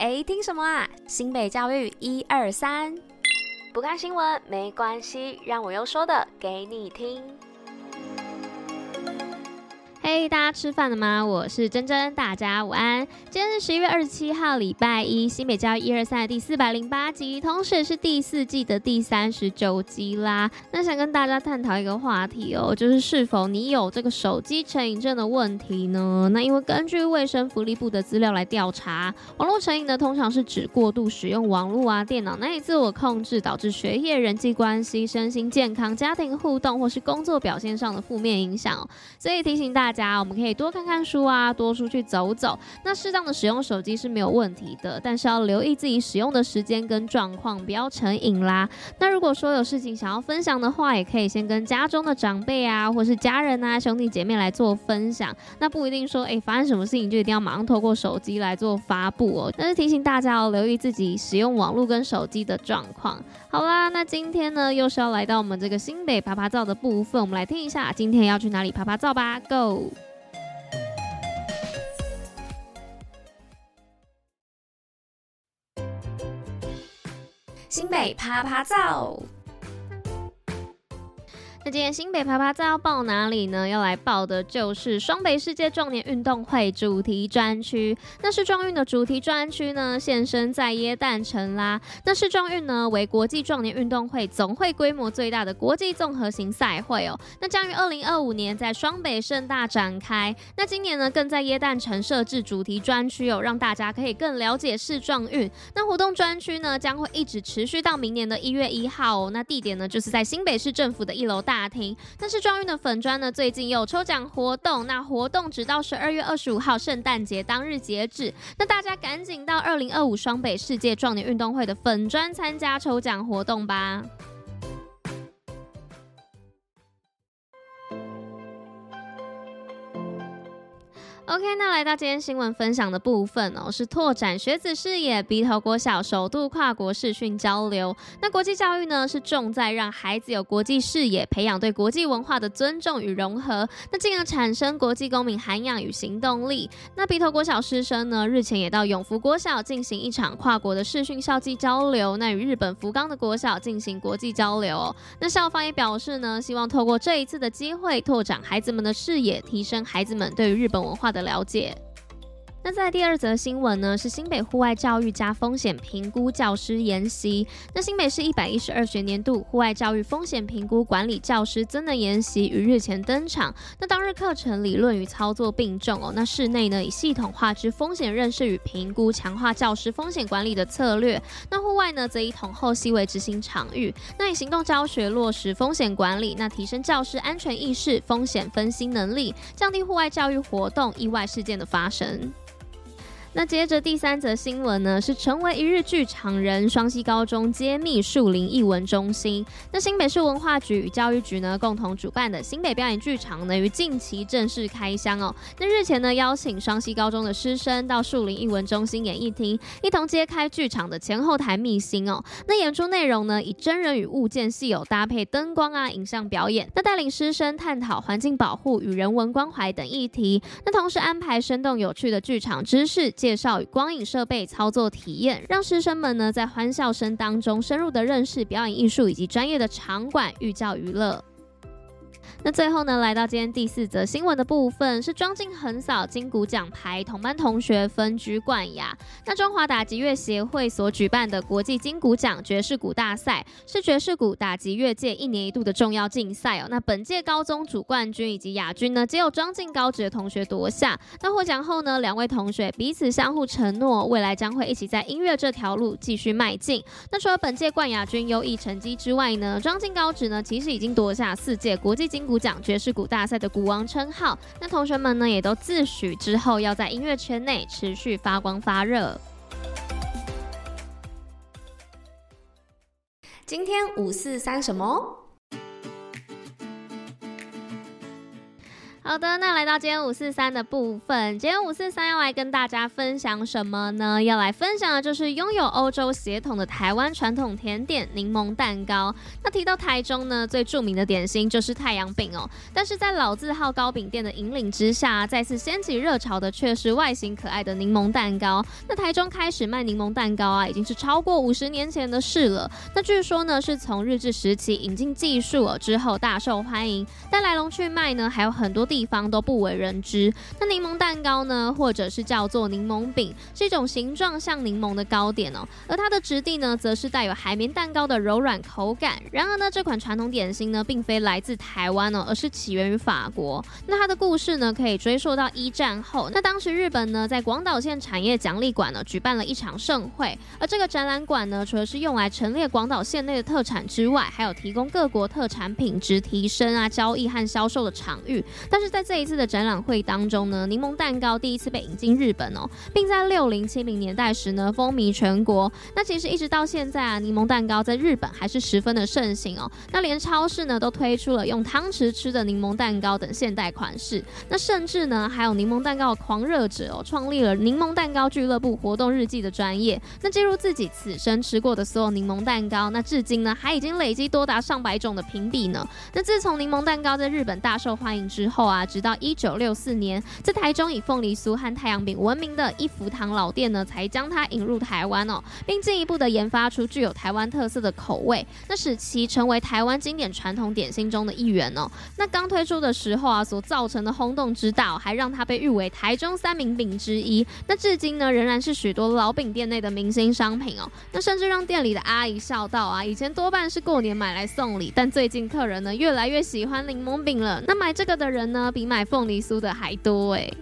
哎，听什么啊？新北教育123，不看新闻没关系，让我又说的给你听。嘿，大家吃饭了吗？我是珍珍，大家午安。今天是11月27号，礼拜一，新北教育123的第408集，同时也是第4季的第39集啦。那想跟大家探讨一个话题哦，就是是否你有这个手机成瘾症的问题呢？那因为根据卫生福利部的资料来调查，网络成瘾呢，通常是指过度使用网络啊、电脑难以自我控制，导致学业、人际关系、身心健康、家庭互动或是工作表现上的负面影响哦。所以提醒大家，我们可以多看看书啊，多出去走走。那适当的使用手机是没有问题的，但是要留意自己使用的时间跟状况，不要成瘾啦。那如果说有事情想要分享的话，也可以先跟家中的长辈啊，或是家人啊、兄弟姐妹来做分享。那不一定说发生什么事情就一定要马上透过手机来做发布哦。但是提醒大家要留意自己使用网络跟手机的状况。好啦，那今天呢又是要来到我们这个新北趴趴造的部分，我们来听一下今天要去哪里趴趴造吧 ，Go！新北趴趴造。那今天新北趴趴造要报哪里呢？要来报的就是双北世界壮年运动会主题专区。那世壮运的主题专区呢，现身在耶诞城啦。那世壮运呢，为国际壮年运动会总会规模最大的国际综合型赛会哦。那将于2025年在双北盛大展开。那今年呢，更在耶诞城设置主题专区哦，让大家可以更了解世壮运。那活动专区呢，将会一直持续到明年的1月1号哦。那地点呢，就是在新北市政府的1楼大厅。那世壮运的粉专呢，最近有抽奖活动，那活动直到12月25号圣诞节当日截止。那大家赶紧到2025双北世界壮年运动会的粉专参加抽奖活动吧。OK， 那来到今天新闻分享的部分哦，是拓展学子视野，鼻头国小首度跨国视讯交流。那国际教育呢，是重在让孩子有国际视野，培养对国际文化的尊重与融合，那进而产生国际公民涵养与行动力。那鼻头国小师生呢，日前也到永福国小进行一场跨国的视讯校际交流，那与日本福冈的国小进行国际交流哦。那校方也表示呢，希望透过这一次的机会，拓展孩子们的视野，提升孩子们对于日本文化的了解。那在第二则新闻呢，是新北户外教育加风险评估教师研习。那新北市112学年度户外教育风险评估管理教师增能研习于日前登场。那当日课程理论与操作并重哦。那室内呢，以系统化之风险认识与评估，强化教师风险管理的策略。那户外呢，则以统后系为执行场域，那以行动教学落实风险管理，那提升教师安全意识、风险分析能力，降低户外教育活动意外事件的发生。那接着第三则新闻呢，是成为一日剧场人，双溪高中揭秘树林艺文中心。那新北市文化局与教育局呢，共同主办的新北表演剧场呢，于近期正式开箱哦。那日前呢，邀请双溪高中的师生到树林艺文中心演艺厅，一同揭开剧场的前后台秘辛哦。那演出内容呢，以真人与物件戏偶搭配灯光啊、影像表演，那带领师生探讨环境保护与人文关怀等议题。那同时安排生动有趣的剧场知识介绍与光影设备操作体验，让师生们呢在欢笑声当中深入的认识表演艺术以及专业的场馆寓教于乐。那最后呢，来到今天第4则新闻的部分，是庄敬横扫金鼓奖牌，同班同学分居冠亚。那中华打击乐协会所举办的国际金鼓奖爵士鼓大赛，是爵士鼓打击乐界一年一度的重要竞赛哦。那本届高中组冠军以及亚军呢，皆有庄敬高职的同学夺下。那获奖后呢，两位同学彼此相互承诺，未来将会一起在音乐这条路继续迈进。那除了本届冠亚军优异成绩之外呢，庄敬高职呢，其实已经夺下4届国际金鼓奖爵士鼓大赛的鼓王称号。那同学们呢，也都自诩之后要在音乐圈内持续发光发热。今天543什么？好的，那来到今天543的部分，今天543要来跟大家分享什么呢？要来分享的就是拥有欧洲血统的台湾传统甜点柠檬蛋糕。那提到台中呢，最著名的点心就是太阳饼哦，但是在老字号糕饼店的引领之下，再次掀起热潮的却是外形可爱的柠檬蛋糕。那台中开始卖柠檬蛋糕啊，已经是超过50年前的事了。那据说呢，是从日治时期引进技术哦，之后大受欢迎，但来龙去脉呢，还有很多地方都不为人知。那柠檬蛋糕呢，或者是叫做柠檬饼，是一种形状像柠檬的糕点哦，而它的质地呢，则是带有海绵蛋糕的柔软口感。然而呢，这款传统点心呢，并非来自台湾哦，而是起源于法国。那它的故事呢，可以追溯到一战后。那当时日本呢，在广岛县产业奖励馆呢，举办了一场盛会，而这个展览馆呢，除了是用来陈列广岛县内的特产之外，还有提供各国特产品质提升啊、交易和销售的场域。但是在这一次的展览会当中呢，柠檬蛋糕第一次被引进日本哦，并在60、70年代时呢风靡全国。那其实一直到现在啊，柠檬蛋糕在日本还是十分的盛行哦。那连超市呢都推出了用汤匙吃的柠檬蛋糕等现代款式。那甚至呢还有柠檬蛋糕的狂热者哦，创立了柠檬蛋糕俱乐部活动日记的专页，那记录自己此生吃过的所有柠檬蛋糕。那至今呢还已经累积多达上百种的评比呢。那自从柠檬蛋糕在日本大受欢迎之后啊，直到1964年，在台中以凤梨酥和太阳饼闻名的一福堂老店呢，才将它引入台湾哦，并进一步的研发出具有台湾特色的口味，那使其成为台湾经典传统点心中的一员哦。那刚推出的时候啊，所造成的轰动之大，还让它被誉为台中3名饼之一。那至今呢，仍然是许多老饼店内的明星商品哦。那甚至让店里的阿姨笑到啊，以前多半是过年买来送礼，但最近客人呢越来越喜欢柠檬饼了。那买这个的人呢，比买凤梨酥的还多耶。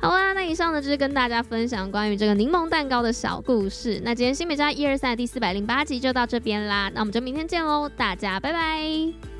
好啦，那以上呢就是跟大家分享关于这个柠檬蛋糕的小故事。那今天新北教123的第408集就到这边啦，那我们就明天见喽，大家拜拜。